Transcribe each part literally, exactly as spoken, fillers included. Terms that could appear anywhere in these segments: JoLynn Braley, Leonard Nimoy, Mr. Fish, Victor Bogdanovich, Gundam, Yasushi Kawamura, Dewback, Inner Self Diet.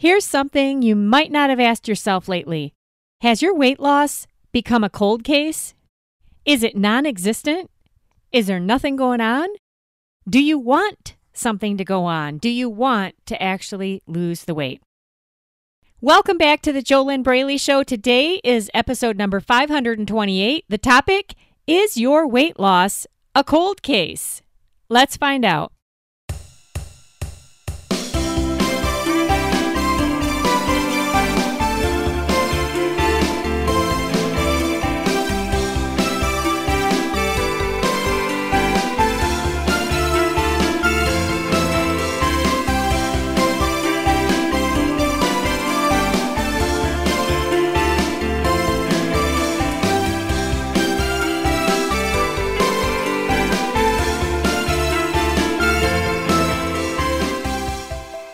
Here's something you might not have asked yourself lately. Has your weight loss become a cold case? Is it non-existent? Is there nothing going on? Do you want something to go on? Do you want to actually lose the weight? Welcome back to the JoLynn Braley Show. Today is episode number five hundred twenty-eight. The topic, is your weight loss a cold case? Let's find out.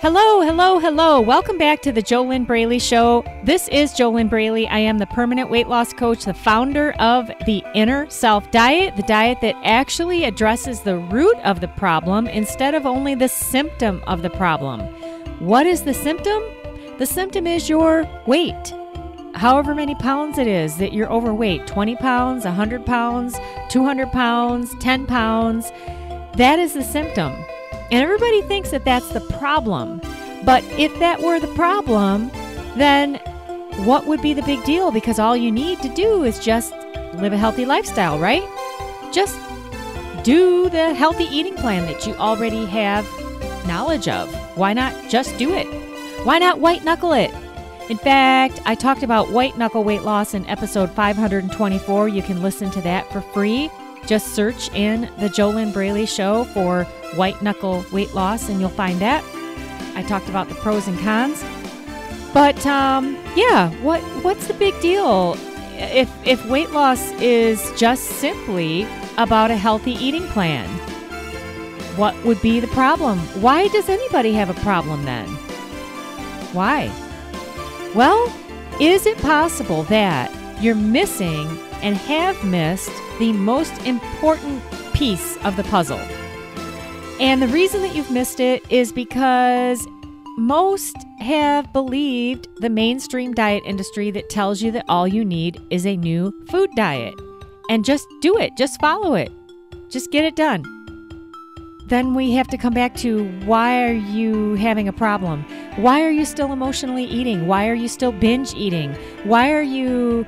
Hello, hello, hello. Welcome back to the JoLynn Braley Show. This is JoLynn Braley. I am the permanent weight loss coach, the founder of the Inner Self Diet, the diet that actually addresses the root of the problem instead of only the symptom of the problem. What is the symptom? The symptom is your weight. However many pounds it is that you're overweight, twenty pounds, one hundred pounds, two hundred pounds, ten pounds, that is the symptom. And everybody thinks that that's the problem. But if that were the problem, then what would be the big deal? Because all you need to do is just live a healthy lifestyle, right? Just do the healthy eating plan that you already have knowledge of. Why not just do it? Why not white knuckle it? In fact, I talked about white knuckle weight loss in episode five hundred twenty-four. You can listen to that for free. Just search in the JoLynn Braley Show for white knuckle weight loss and you'll find that. I talked about the pros and cons. But um, yeah, what what's the big deal if, if weight loss is just simply about a healthy eating plan? What would be the problem? Why does anybody have a problem then? Why? Well, is it possible that you're missing and have missed the most important piece of the puzzle? And the reason that you've missed it is because most have believed the mainstream diet industry that tells you that all you need is a new food diet. And just do it. Just follow it. Just get it done. Then we have to come back to, why are you having a problem? Why are you still emotionally eating? Why are you still binge eating? Why are you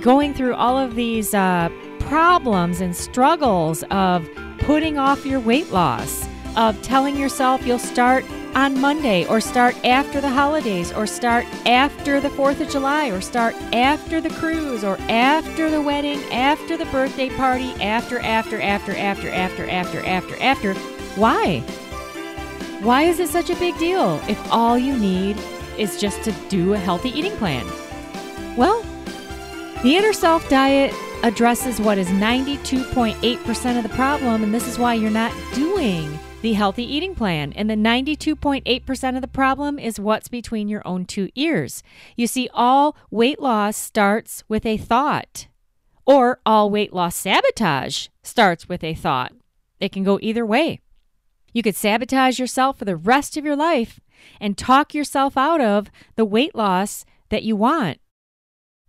going through all of these uh, problems and struggles of putting off your weight loss, of telling yourself you'll start on Monday or start after the holidays or start after the fourth of July or start after the cruise or after the wedding, after the birthday party, after, after, after, after, after, after, after, after. Why? Why is it such a big deal if all you need is just to do a healthy eating plan? Well, the Inner Self Diet addresses what is ninety-two point eight percent of the problem, and this is why you're not doing the healthy eating plan. And the ninety-two point eight percent of the problem is what's between your own two ears. You see, all weight loss starts with a thought, or all weight loss sabotage starts with a thought. It can go either way. You could sabotage yourself for the rest of your life and talk yourself out of the weight loss that you want.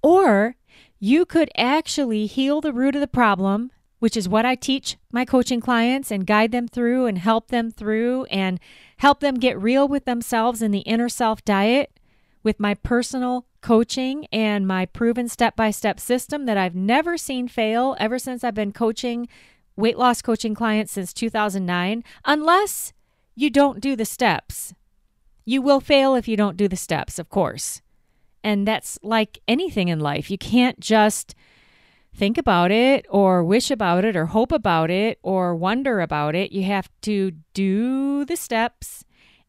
Or you could actually heal the root of the problem, which is what I teach my coaching clients and guide them through and help them through and help them get real with themselves in the Inner Self Diet with my personal coaching and my proven step-by-step system that I've never seen fail ever since I've been coaching, weight loss coaching clients since two thousand nine, unless you don't do the steps. You will fail if you don't do the steps, of course. And that's like anything in life. You can't just think about it or wish about it or hope about it or wonder about it. You have to do the steps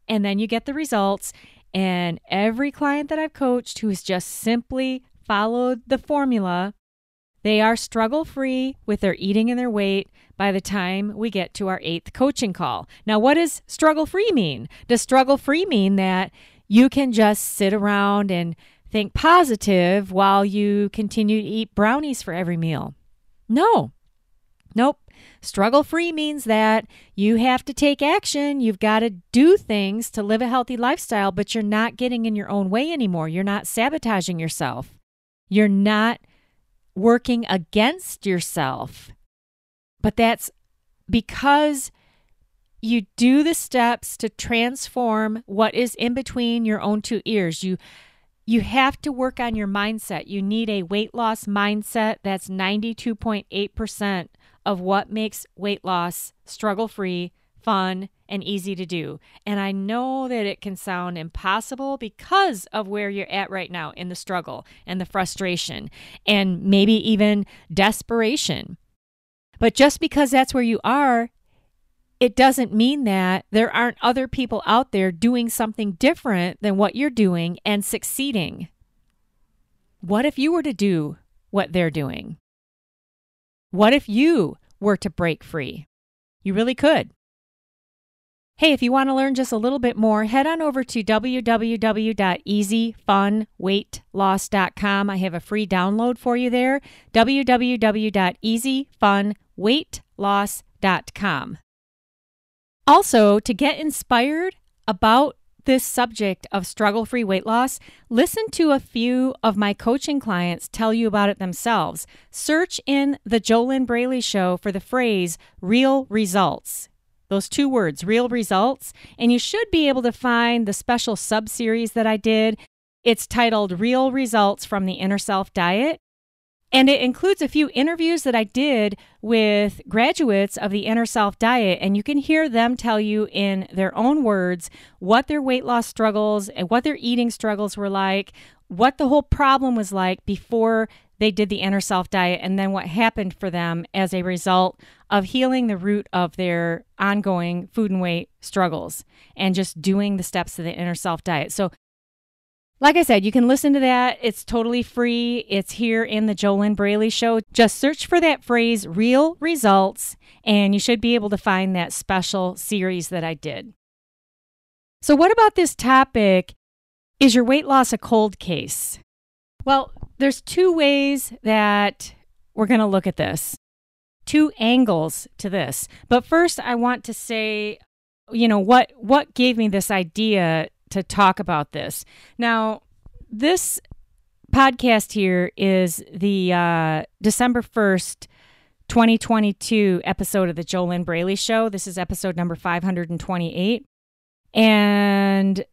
and then you get the results. And every client that I've coached who has just simply followed the formula, they are struggle-free with their eating and their weight by the time we get to our eighth coaching call. Now, what does struggle-free mean? Does struggle-free mean that you can just sit around and think positive while you continue to eat brownies for every meal? No. Nope. Struggle-free means that you have to take action. You've got to do things to live a healthy lifestyle, but you're not getting in your own way anymore. You're not sabotaging yourself. You're not working against yourself. But that's because you do the steps to transform what is in between your own two ears. You You have to work on your mindset. You need a weight loss mindset. That's ninety-two point eight percent of what makes weight loss struggle-free, fun, and easy to do. And I know that it can sound impossible because of where you're at right now in the struggle and the frustration and maybe even desperation. But just because that's where you are, it doesn't mean that there aren't other people out there doing something different than what you're doing and succeeding. What if you were to do what they're doing? What if you were to break free? You really could. Hey, if you want to learn just a little bit more, head on over to w w w dot easy fun weight loss dot com. I have a free download for you there, w w w dot easy fun weight loss dot com. Also, to get inspired about this subject of struggle-free weight loss, listen to a few of my coaching clients tell you about it themselves. Search in the JoLynn Braley Show for the phrase real results. Those two words, real results, and you should be able to find the special sub-series that I did. It's titled Real Results from the Inner Self Diet. And it includes a few interviews that I did with graduates of the Inner Self Diet, and you can hear them tell you in their own words what their weight loss struggles and what their eating struggles were like, what the whole problem was like before they did the Inner Self Diet, and then what happened for them as a result of healing the root of their ongoing food and weight struggles and just doing the steps of the Inner Self Diet. So, like I said, you can listen to that. It's totally free. It's here in the JoLynn Braley Show. Just search for that phrase, real results, and you should be able to find that special series that I did. So what about this topic? Is your weight loss a cold case? Well, there's two ways that we're going to look at this, two angles to this. But first, I want to say, you know, what, what gave me this idea to talk about this. Now, this podcast here is the uh, December first, twenty twenty-two episode of the JoLynn Braley Show. This is episode number five hundred twenty-eight. And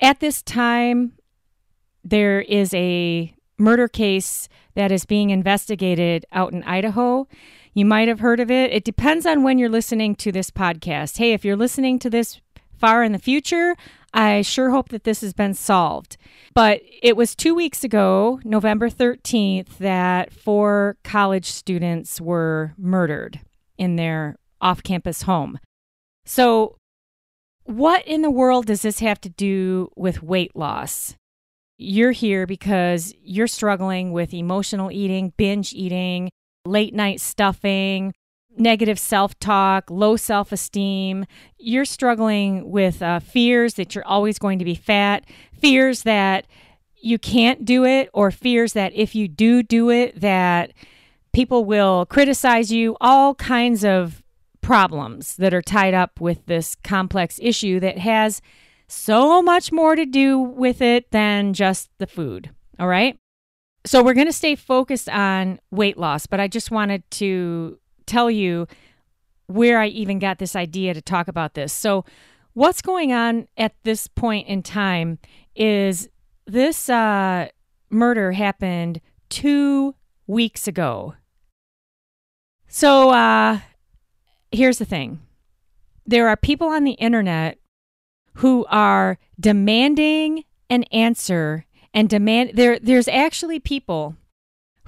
at this time, there is a murder case that is being investigated out in Idaho. You might have heard of it. It depends on when you're listening to this podcast. Hey, if you're listening to this far in the future, I sure hope that this has been solved. But it was two weeks ago, November thirteenth, that four college students were murdered in their off-campus home. So what in the world does this have to do with weight loss? You're here because you're struggling with emotional eating, binge eating, late-night stuffing, negative self-talk, low self-esteem. You're struggling with uh, fears that you're always going to be fat, fears that you can't do it, or fears that if you do do it, that people will criticize you, all kinds of problems that are tied up with this complex issue that has so much more to do with it than just the food, all right? So we're going to stay focused on weight loss, but I just wanted to tell you where I even got this idea to talk about this. So what's going on at this point in time is this uh, murder happened two weeks ago. So uh, here's the thing. There are people on the internet who are demanding an answer and demand. There, there's actually people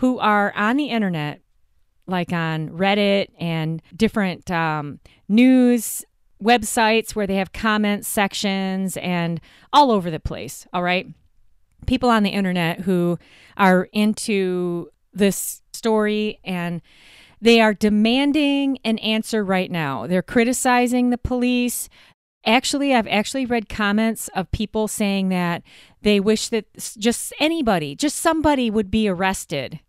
who are on the internet, like on Reddit and different um, news websites where they have comment sections and all over the place, all right? People on the internet who are into this story, and they are demanding an answer right now. They're criticizing the police. Actually, I've actually read comments of people saying that they wish that just anybody, just somebody would be arrested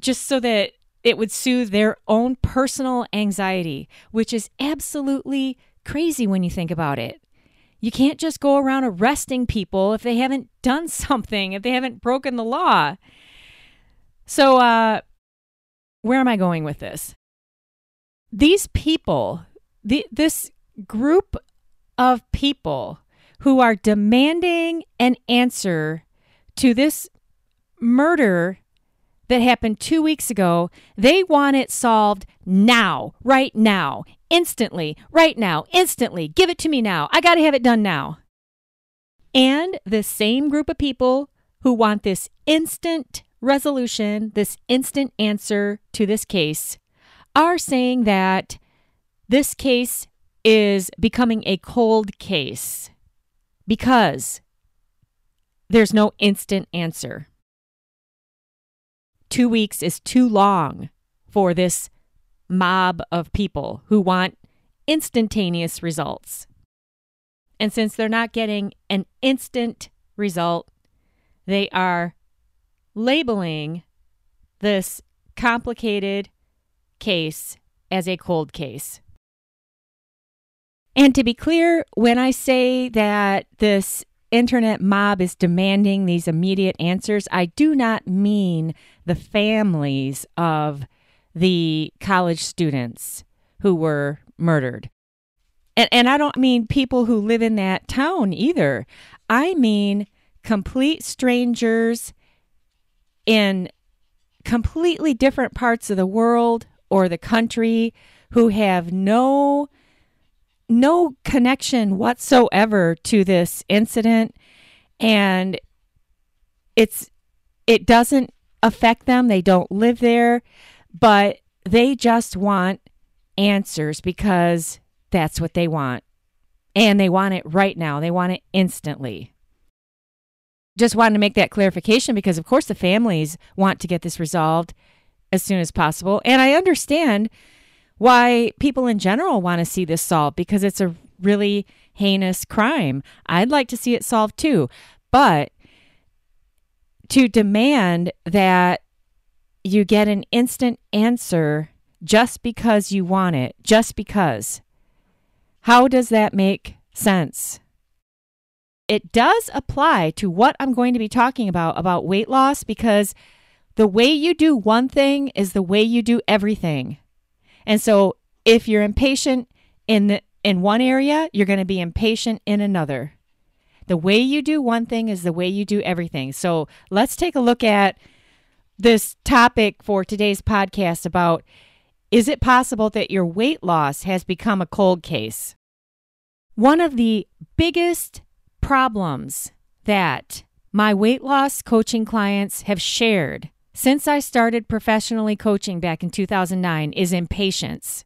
just so that It would soothe their own personal anxiety, which is absolutely crazy when you think about it. You can't just go around arresting people if they haven't done something, if they haven't broken the law. So uh, where am I going with this? These people, the, this group of people who are demanding an answer to this murder that happened two weeks ago, they want it solved now, right now, instantly, right now, instantly. Give it to me now. I got to have it done now. And the same group of people who want this instant resolution, this instant answer to this case, are saying that this case is becoming a cold case because there's no instant answer. Two weeks is too long for this mob of people who want instantaneous results. And since they're not getting an instant result, they are labeling this complicated case as a cold case. And to be clear, when I say that this internet mob is demanding these immediate answers, I do not mean the families of the college students who were murdered. And, and I don't mean people who live in that town either. I mean complete strangers in completely different parts of the world or the country who have no No connection whatsoever to this incident, and it's it doesn't affect them. They don't live there, but they just want answers because that's what they want, and they want it right now. They want it instantly. Just wanted to make that clarification because, of course, the families want to get this resolved as soon as possible, and I understand why people in general want to see this solved because it's a really heinous crime. I'd like to see it solved too. But to demand that you get an instant answer just because you want it, just because, how does that make sense? It does apply to what I'm going to be talking about, about weight loss, because the way you do one thing is the way you do everything. And so if you're impatient in the, in one area, you're going to be impatient in another. The way you do one thing is the way you do everything. So let's take a look at this topic for today's podcast about, is it possible that your weight loss has become a cold case? One of the biggest problems that my weight loss coaching clients have shared since I started professionally coaching back in two thousand nine is impatience.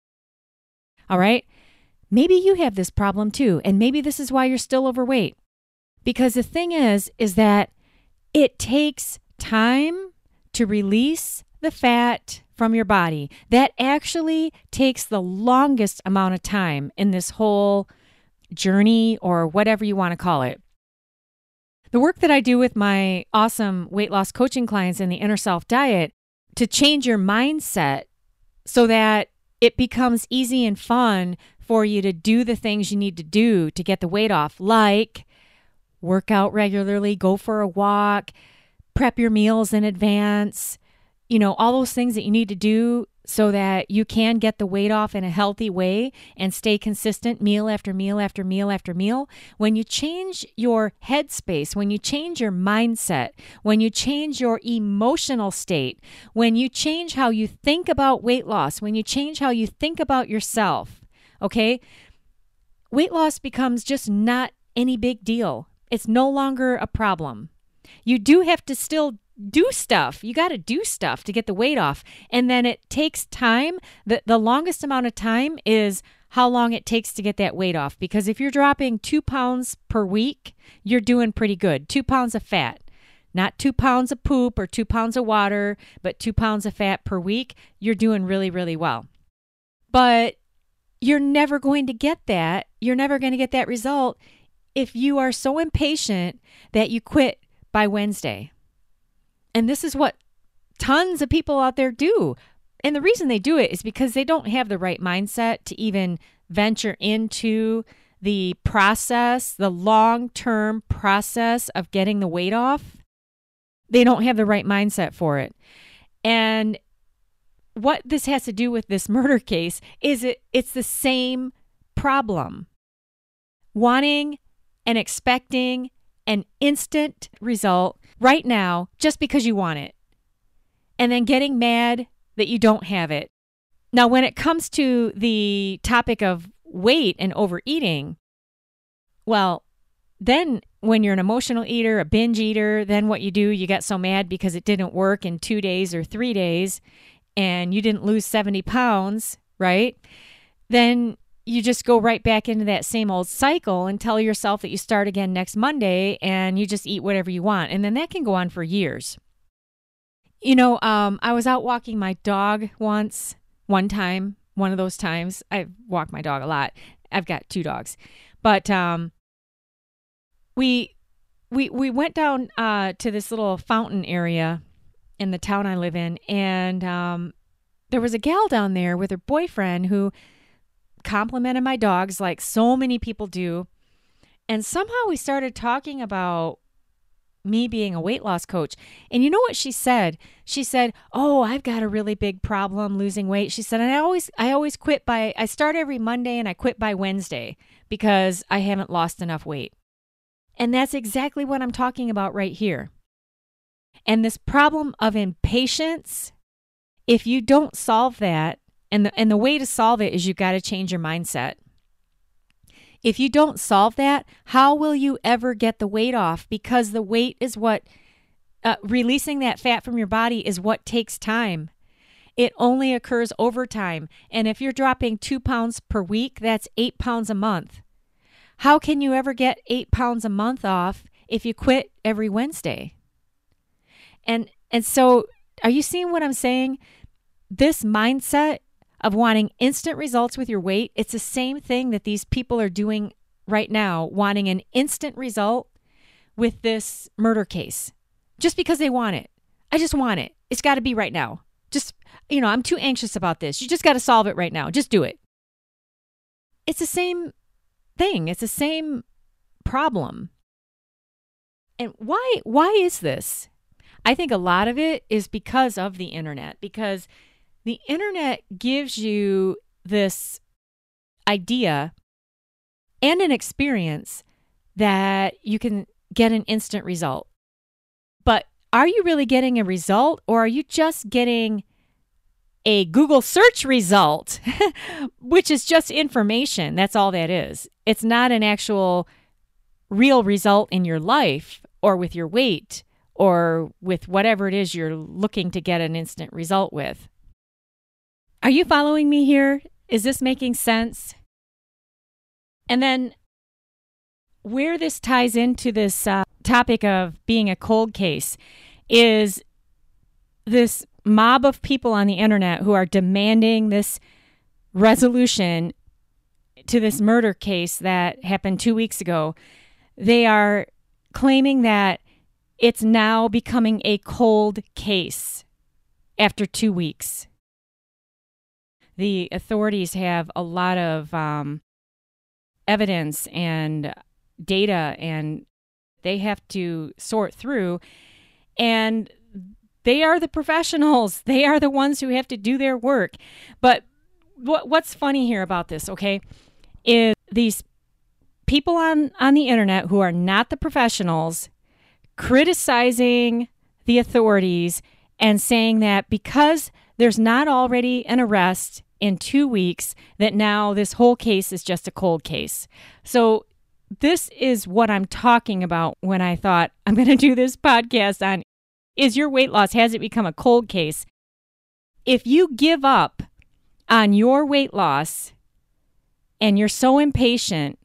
All right? Maybe you have this problem too, and maybe this is why you're still overweight. Because the thing is, is that it takes time to release the fat from your body. That actually takes the longest amount of time in this whole journey or whatever you want to call it. The work that I do with my awesome weight loss coaching clients in the Inner Self Diet to change your mindset so that it becomes easy and fun for you to do the things you need to do to get the weight off, like work out regularly, go for a walk, prep your meals in advance, you know, all those things that you need to do so that you can get the weight off in a healthy way and stay consistent meal after meal after meal after meal. When you change your headspace, when you change your mindset, when you change your emotional state, when you change how you think about weight loss, when you change how you think about yourself, okay, weight loss becomes just not any big deal. It's no longer a problem. You do have to still do stuff. You got to do stuff to get the weight off. And then it takes time. The, the longest amount of time is how long it takes to get that weight off. Because if you're dropping two pounds per week, you're doing pretty good. Two pounds of fat, not two pounds of poop or two pounds of water, but two pounds of fat per week. You're doing really, really well. But you're never going to get that. You're never going to get that result if you are so impatient that you quit by Wednesday. And this is what tons of people out there do. And the reason they do it is because they don't have the right mindset to even venture into the process, the long-term process of getting the weight off. They don't have the right mindset for it. And what this has to do with this murder case is it, it's the same problem. Wanting and expecting an instant result right now just because you want it. And then getting mad that you don't have it. Now, when it comes to the topic of weight and overeating, well, then when you're an emotional eater, a binge eater, then what you do, you get so mad because it didn't work in two days or three days and you didn't lose seventy pounds, right? Then you just go right back into that same old cycle and tell yourself that you start again next Monday and you just eat whatever you want. And then that can go on for years. You know, um, I was out walking my dog once, one time, one of those times. I walk my dog a lot. I've got two dogs. But um, we we we went down uh, to this little fountain area in the town I live in. And um, there was a gal down there with her boyfriend who complimented my dogs like so many people do. And somehow we started talking about me being a weight loss coach. And you know what she said? She said, "Oh, I've got a really big problem losing weight." She said, "And I always I always quit by I start every Monday and I quit by Wednesday because I haven't lost enough weight." And that's exactly what I'm talking about right here. And this problem of impatience, if you don't solve that, and the and the way to solve it is you got to change your mindset. If you don't solve that, how will you ever get the weight off? Because the weight is what, uh, releasing that fat from your body is what takes time. It only occurs over time. And if you're dropping two pounds per week, that's eight pounds a month. How can you ever get eight pounds a month off if you quit every Wednesday? And, and so are you seeing what I'm saying? This mindset of wanting instant results with your weight, it's the same thing that these people are doing right now, wanting an instant result with this murder case, just because they want it. I just want it. It's got to be right now. Just, you know, I'm too anxious about this. You just got to solve it right now. Just do it. It's the same thing. It's the same problem. And why, why is this? I think a lot of it is because of the internet, because the internet gives you this idea and an experience that you can get an instant result. But are you really getting a result, or are you just getting a Google search result, which is just information? That's all that is. It's not an actual real result in your life or with your weight or with whatever it is you're looking to get an instant result with. Are you following me here? Is this making sense? And then where this ties into this uh, topic of being a cold case is this mob of people on the internet who are demanding this resolution to this murder case that happened two weeks ago. They are claiming that it's now becoming a cold case after two weeks. The authorities have a lot of um, evidence and data, and they have to sort through. And they are the professionals. They are the ones who have to do their work. But what, what's funny here about this, okay, is these people on, on the internet who are not the professionals criticizing the authorities and saying that because there's not already an arrest in two weeks that now this whole case is just a cold case. So this is what I'm talking about when I thought I'm going to do this podcast on, is your weight loss, has it become a cold case? If you give up on your weight loss and you're so impatient,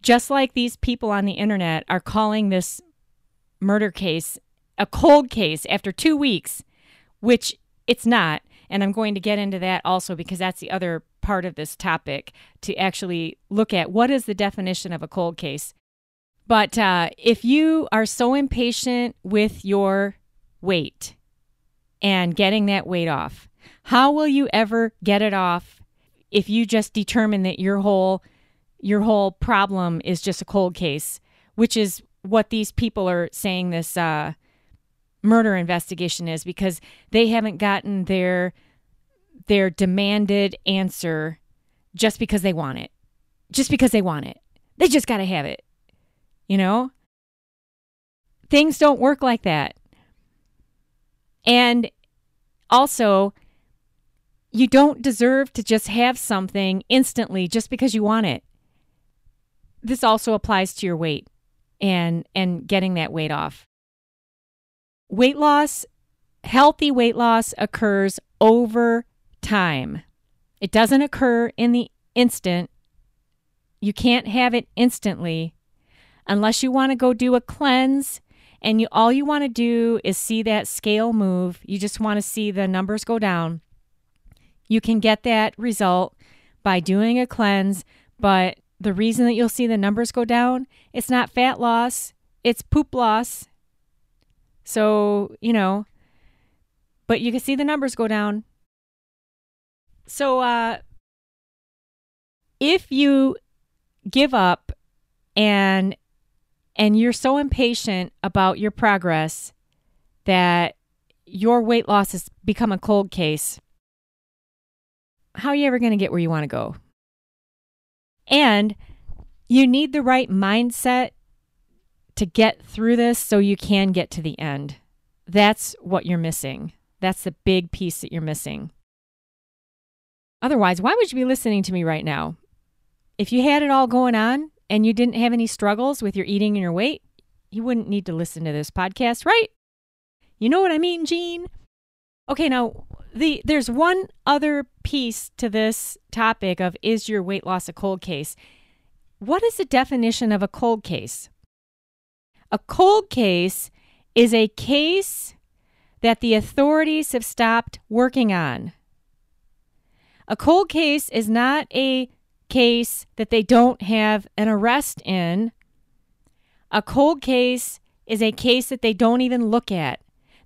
just like these people on the internet are calling this murder case a cold case after two weeks, which it's not, and I'm going to get into that also because that's the other part of this topic, to actually look at what is the definition of a cold case. But uh, if you are so impatient with your weight and getting that weight off, How will you ever get it off if you just determine that your whole your whole problem is just a cold case, which is what these people are saying this uh, murder investigation is, because they haven't gotten their their demanded answer just because they want it. Just because they want it. They just got to have it. You know? Things don't work like that. And also, you don't deserve to just have something instantly just because you want it. This also applies to your weight and and getting that weight off. Weight loss, healthy weight loss occurs over time. It doesn't occur in the instant. You can't have it instantly unless you want to go do a cleanse and you all you want to do is see that scale move. You just want to see the numbers go down. You can get that result by doing a cleanse, but the reason that you'll see the numbers go down, it's not fat loss, it's poop loss. So, you know, but you can see the numbers go down. So uh, if you give up and and you're so impatient about your progress that your weight loss has become a cold case, how are you ever going to get where you want to go? And you need the right mindset to get through this so you can get to the end. That's what you're missing. That's the big piece that you're missing. Otherwise, why would you be listening to me right now? If you had it all going on and you didn't have any struggles with your eating and your weight, you wouldn't need to listen to this podcast, right? You know what I mean, Jean? Okay, now the there's one other piece to this topic of, is your weight loss a cold case? What is the definition of a cold case? A cold case is a case that the authorities have stopped working on. A cold case is not a case that they don't have an arrest in. A cold case is a case that they don't even look at.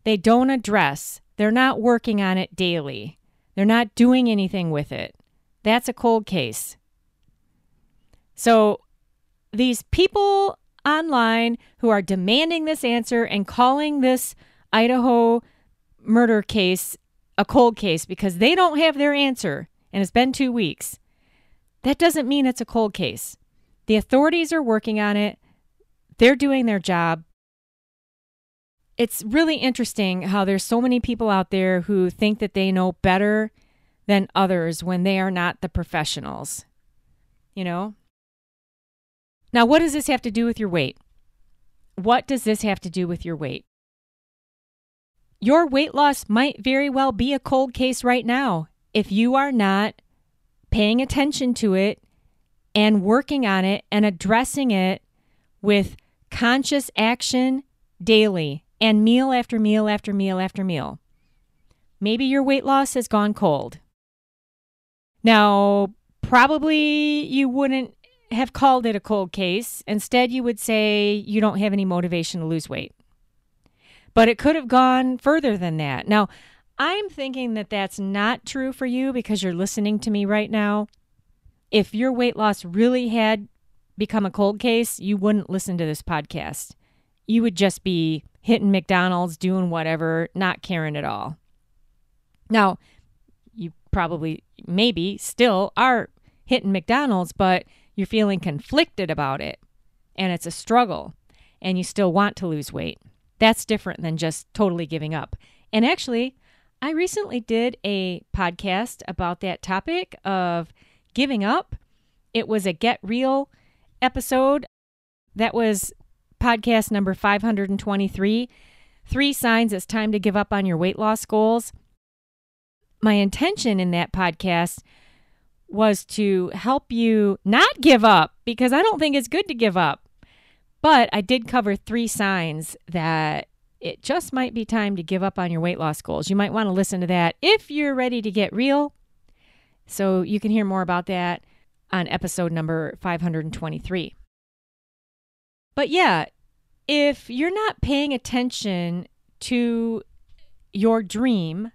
They don't address. They're not working on it daily. They're not doing anything with it. That's a cold case. So these people online who are demanding this answer and calling this Idaho murder case a cold case because they don't have their answer and it's been two weeks, that doesn't mean it's a cold case. The authorities are working on it. They're doing their job. It's really interesting how there's so many people out there who think that they know better than others when they are not the professionals, you know? Now, what does this have to do with your weight? What does this have to do with your weight? Your weight loss might very well be a cold case right now if you are not paying attention to it and working on it and addressing it with conscious action daily. And meal after meal after meal after meal. Maybe your weight loss has gone cold. Now, probably you wouldn't have called it a cold case. Instead, you would say you don't have any motivation to lose weight. But it could have gone further than that. Now, I'm thinking that that's not true for you because you're listening to me right now. If your weight loss really had become a cold case, you wouldn't listen to this podcast. You would just be hitting McDonald's, doing whatever, not caring at all. Now, you probably, maybe, still are hitting McDonald's, but you're feeling conflicted about it, and it's a struggle, and you still want to lose weight. That's different than just totally giving up. And actually, I recently did a podcast about that topic of giving up. It was a Get Real episode that was podcast number five hundred twenty-three, three signs it's time to give up on your weight loss goals. My intention in that podcast was to help you not give up, because I don't think it's good to give up. But I did cover three signs that it just might be time to give up on your weight loss goals. You might want to listen to that if you're ready to get real. So you can hear more about that on episode number five hundred twenty-three. But yeah, if you're not paying attention to your dream,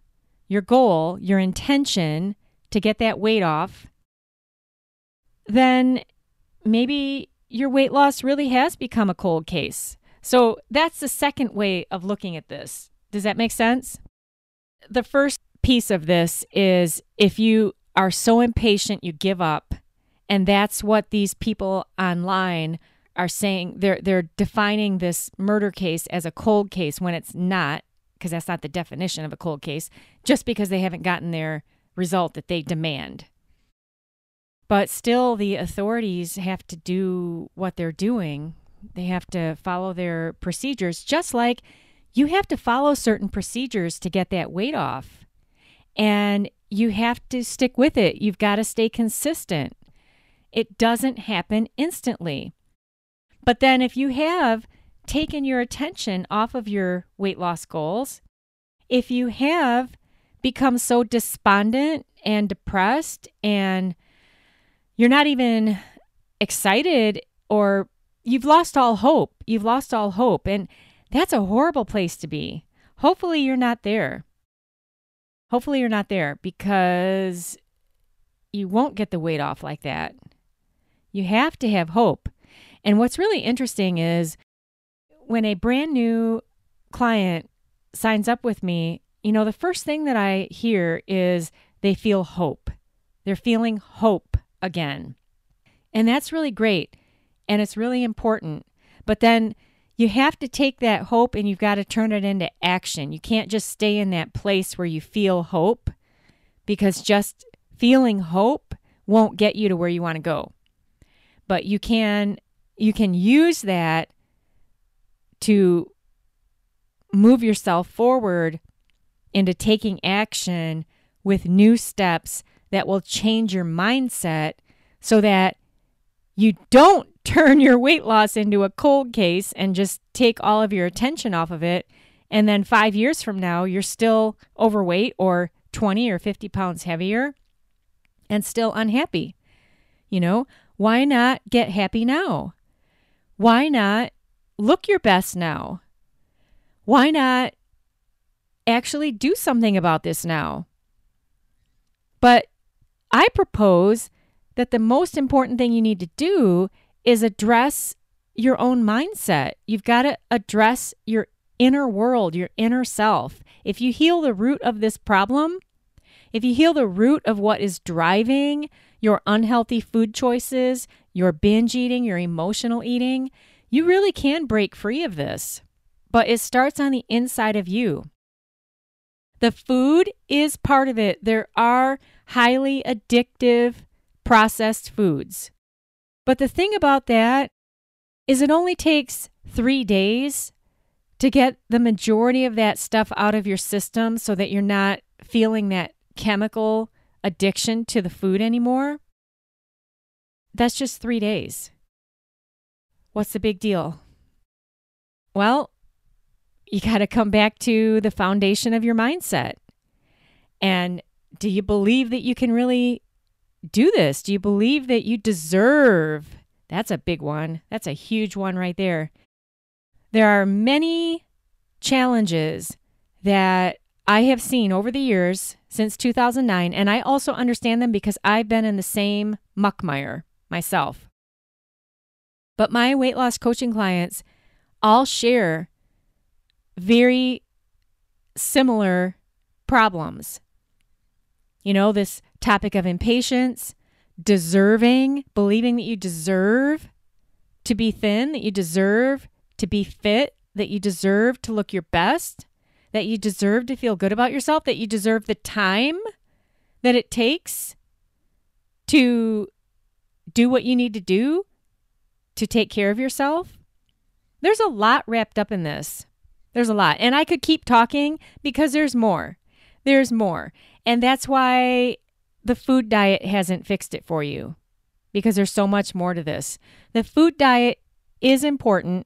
your goal, your intention to get that weight off, then maybe your weight loss really has become a cold case. So that's the second way of looking at this. Does that make sense? The first piece of this is if you are so impatient, you give up. And that's what these people online are saying. They're, they're defining this murder case as a cold case when it's not, because that's not the definition of a cold case, just because they haven't gotten their result that they demand. But still, the authorities have to do what they're doing. They have to follow their procedures, just like you have to follow certain procedures to get that weight off. And you have to stick with it. You've got to stay consistent. It doesn't happen instantly. But then if you have taken your attention off of your weight loss goals, if you have become so despondent and depressed and you're not even excited, or you've lost all hope. You've lost all hope. And that's a horrible place to be. Hopefully you're not there. Hopefully you're not there, because you won't get the weight off like that. You have to have hope. And what's really interesting is when a brand new client signs up with me, you know, the first thing that I hear is they feel hope. They're feeling hope again. And that's really great. And it's really important. But then you have to take that hope and you've got to turn it into action. You can't just stay in that place where you feel hope, because just feeling hope won't get you to where you want to go. But you can, you can use that to move yourself forward into taking action with new steps that will change your mindset so that you don't turn your weight loss into a cold case and just take all of your attention off of it. And then five years from now, you're still overweight or twenty or fifty pounds heavier and still unhappy. You know, why not get happy now? Why not look your best now? Why not actually do something about this now? But I propose that the most important thing you need to do is address your own mindset. You've got to address your inner world, your inner self. If you heal the root of this problem, if you heal the root of what is driving your unhealthy food choices, your binge eating, your emotional eating, you really can break free of this. But it starts on the inside of you. The food is part of it. There are highly addictive processed foods. But the thing about that is it only takes three days to get the majority of that stuff out of your system so that you're not feeling that chemical addiction to the food anymore. That's just three days. What's the big deal? Well, you got to come back to the foundation of your mindset. And do you believe that you can really do this? Do you believe that you deserve? That's a big one. That's a huge one right there. There are many challenges that I have seen over the years since two thousand nine, and I also understand them because I've been in the same muckmire myself. But my weight loss coaching clients all share very similar problems. You know, this topic of impatience, deserving, believing that you deserve to be thin, that you deserve to be fit, that you deserve to look your best, that you deserve to feel good about yourself, that you deserve the time that it takes to do what you need to do to take care of yourself. There's a lot wrapped up in this. There's a lot. And I could keep talking because there's more. There's more. And that's why the food diet hasn't fixed it for you, because there's so much more to this. The food diet is important.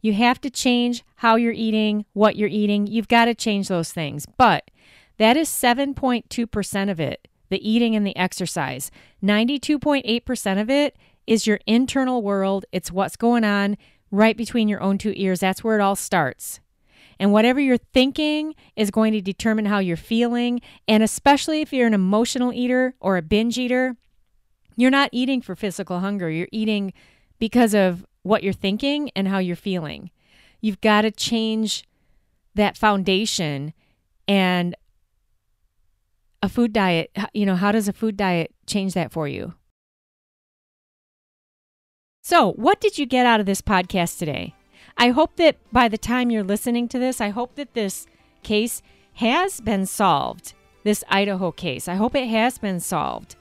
You have to change how you're eating, what you're eating. You've got to change those things. But that is seven point two percent of it, the eating and the exercise. ninety-two point eight percent of it is your internal world. It's what's going on right between your own two ears. That's where it all starts. And whatever you're thinking is going to determine how you're feeling. And especially if you're an emotional eater or a binge eater, you're not eating for physical hunger. You're eating because of what you're thinking and how you're feeling. You've got to change that foundation. And a food diet, you know, how does a food diet change that for you? So, what did you get out of this podcast today? I hope that by the time you're listening to this, I hope that this case has been solved, this Idaho case. I hope it has been solved.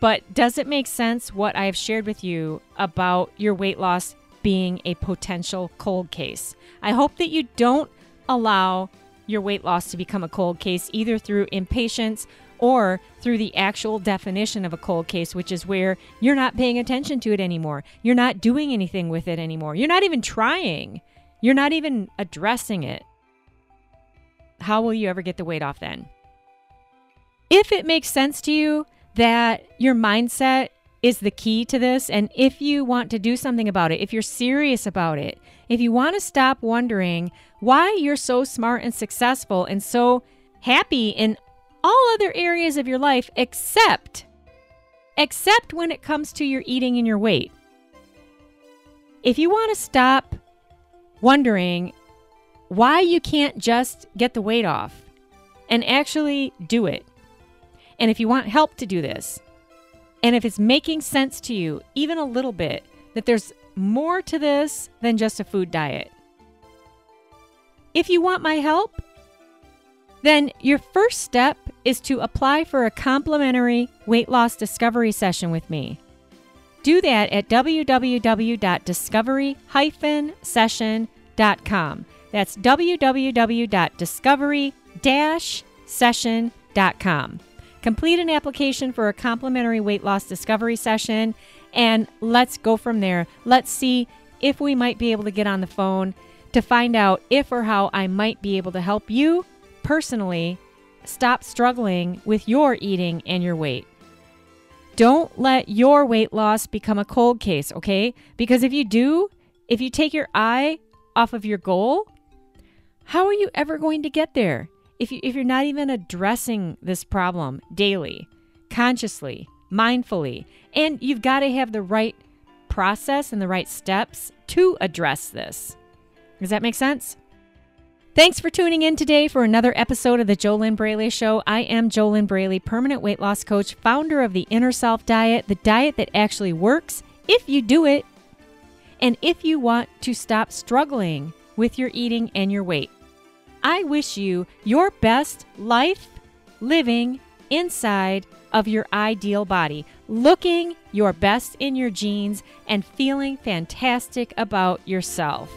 But does it make sense what I've shared with you about your weight loss being a potential cold case? I hope that you don't allow your weight loss to become a cold case, either through impatience or through the actual definition of a cold case, which is where you're not paying attention to it anymore. You're not doing anything with it anymore. You're not even trying. You're not even addressing it. How will you ever get the weight off then? If it makes sense to you that your mindset is the key to this, and if you want to do something about it, if you're serious about it, if you want to stop wondering why you're so smart and successful and so happy in all other areas of your life except, except when it comes to your eating and your weight. If you want to stop wondering why you can't just get the weight off and actually do it, and if you want help to do this, and if it's making sense to you, even a little bit, that there's more to this than just a food diet. If you want my help, then your first step is to apply for a complimentary weight loss discovery session with me. Do that at w w w dot discovery dash session dot com. That's w w w dot discovery dash session dot com. Complete an application for a complimentary weight loss discovery session, and let's go from there. Let's see if we might be able to get on the phone to find out if or how I might be able to help you personally stop struggling with your eating and your weight. Don't let your weight loss become a cold case, okay? Because if you do, if you take your eye off of your goal, how are you ever going to get there? If you, if you're not even addressing this problem daily, consciously, mindfully, and you've got to have the right process and the right steps to address this. Does that make sense? Thanks for tuning in today for another episode of the JoLynn Braley Show. I am JoLynn Braley, permanent weight loss coach, founder of the Inner Self Diet, the diet that actually works if you do it, and if you want to stop struggling with your eating and your weight. I wish you your best life living inside of your ideal body, looking your best in your jeans and feeling fantastic about yourself.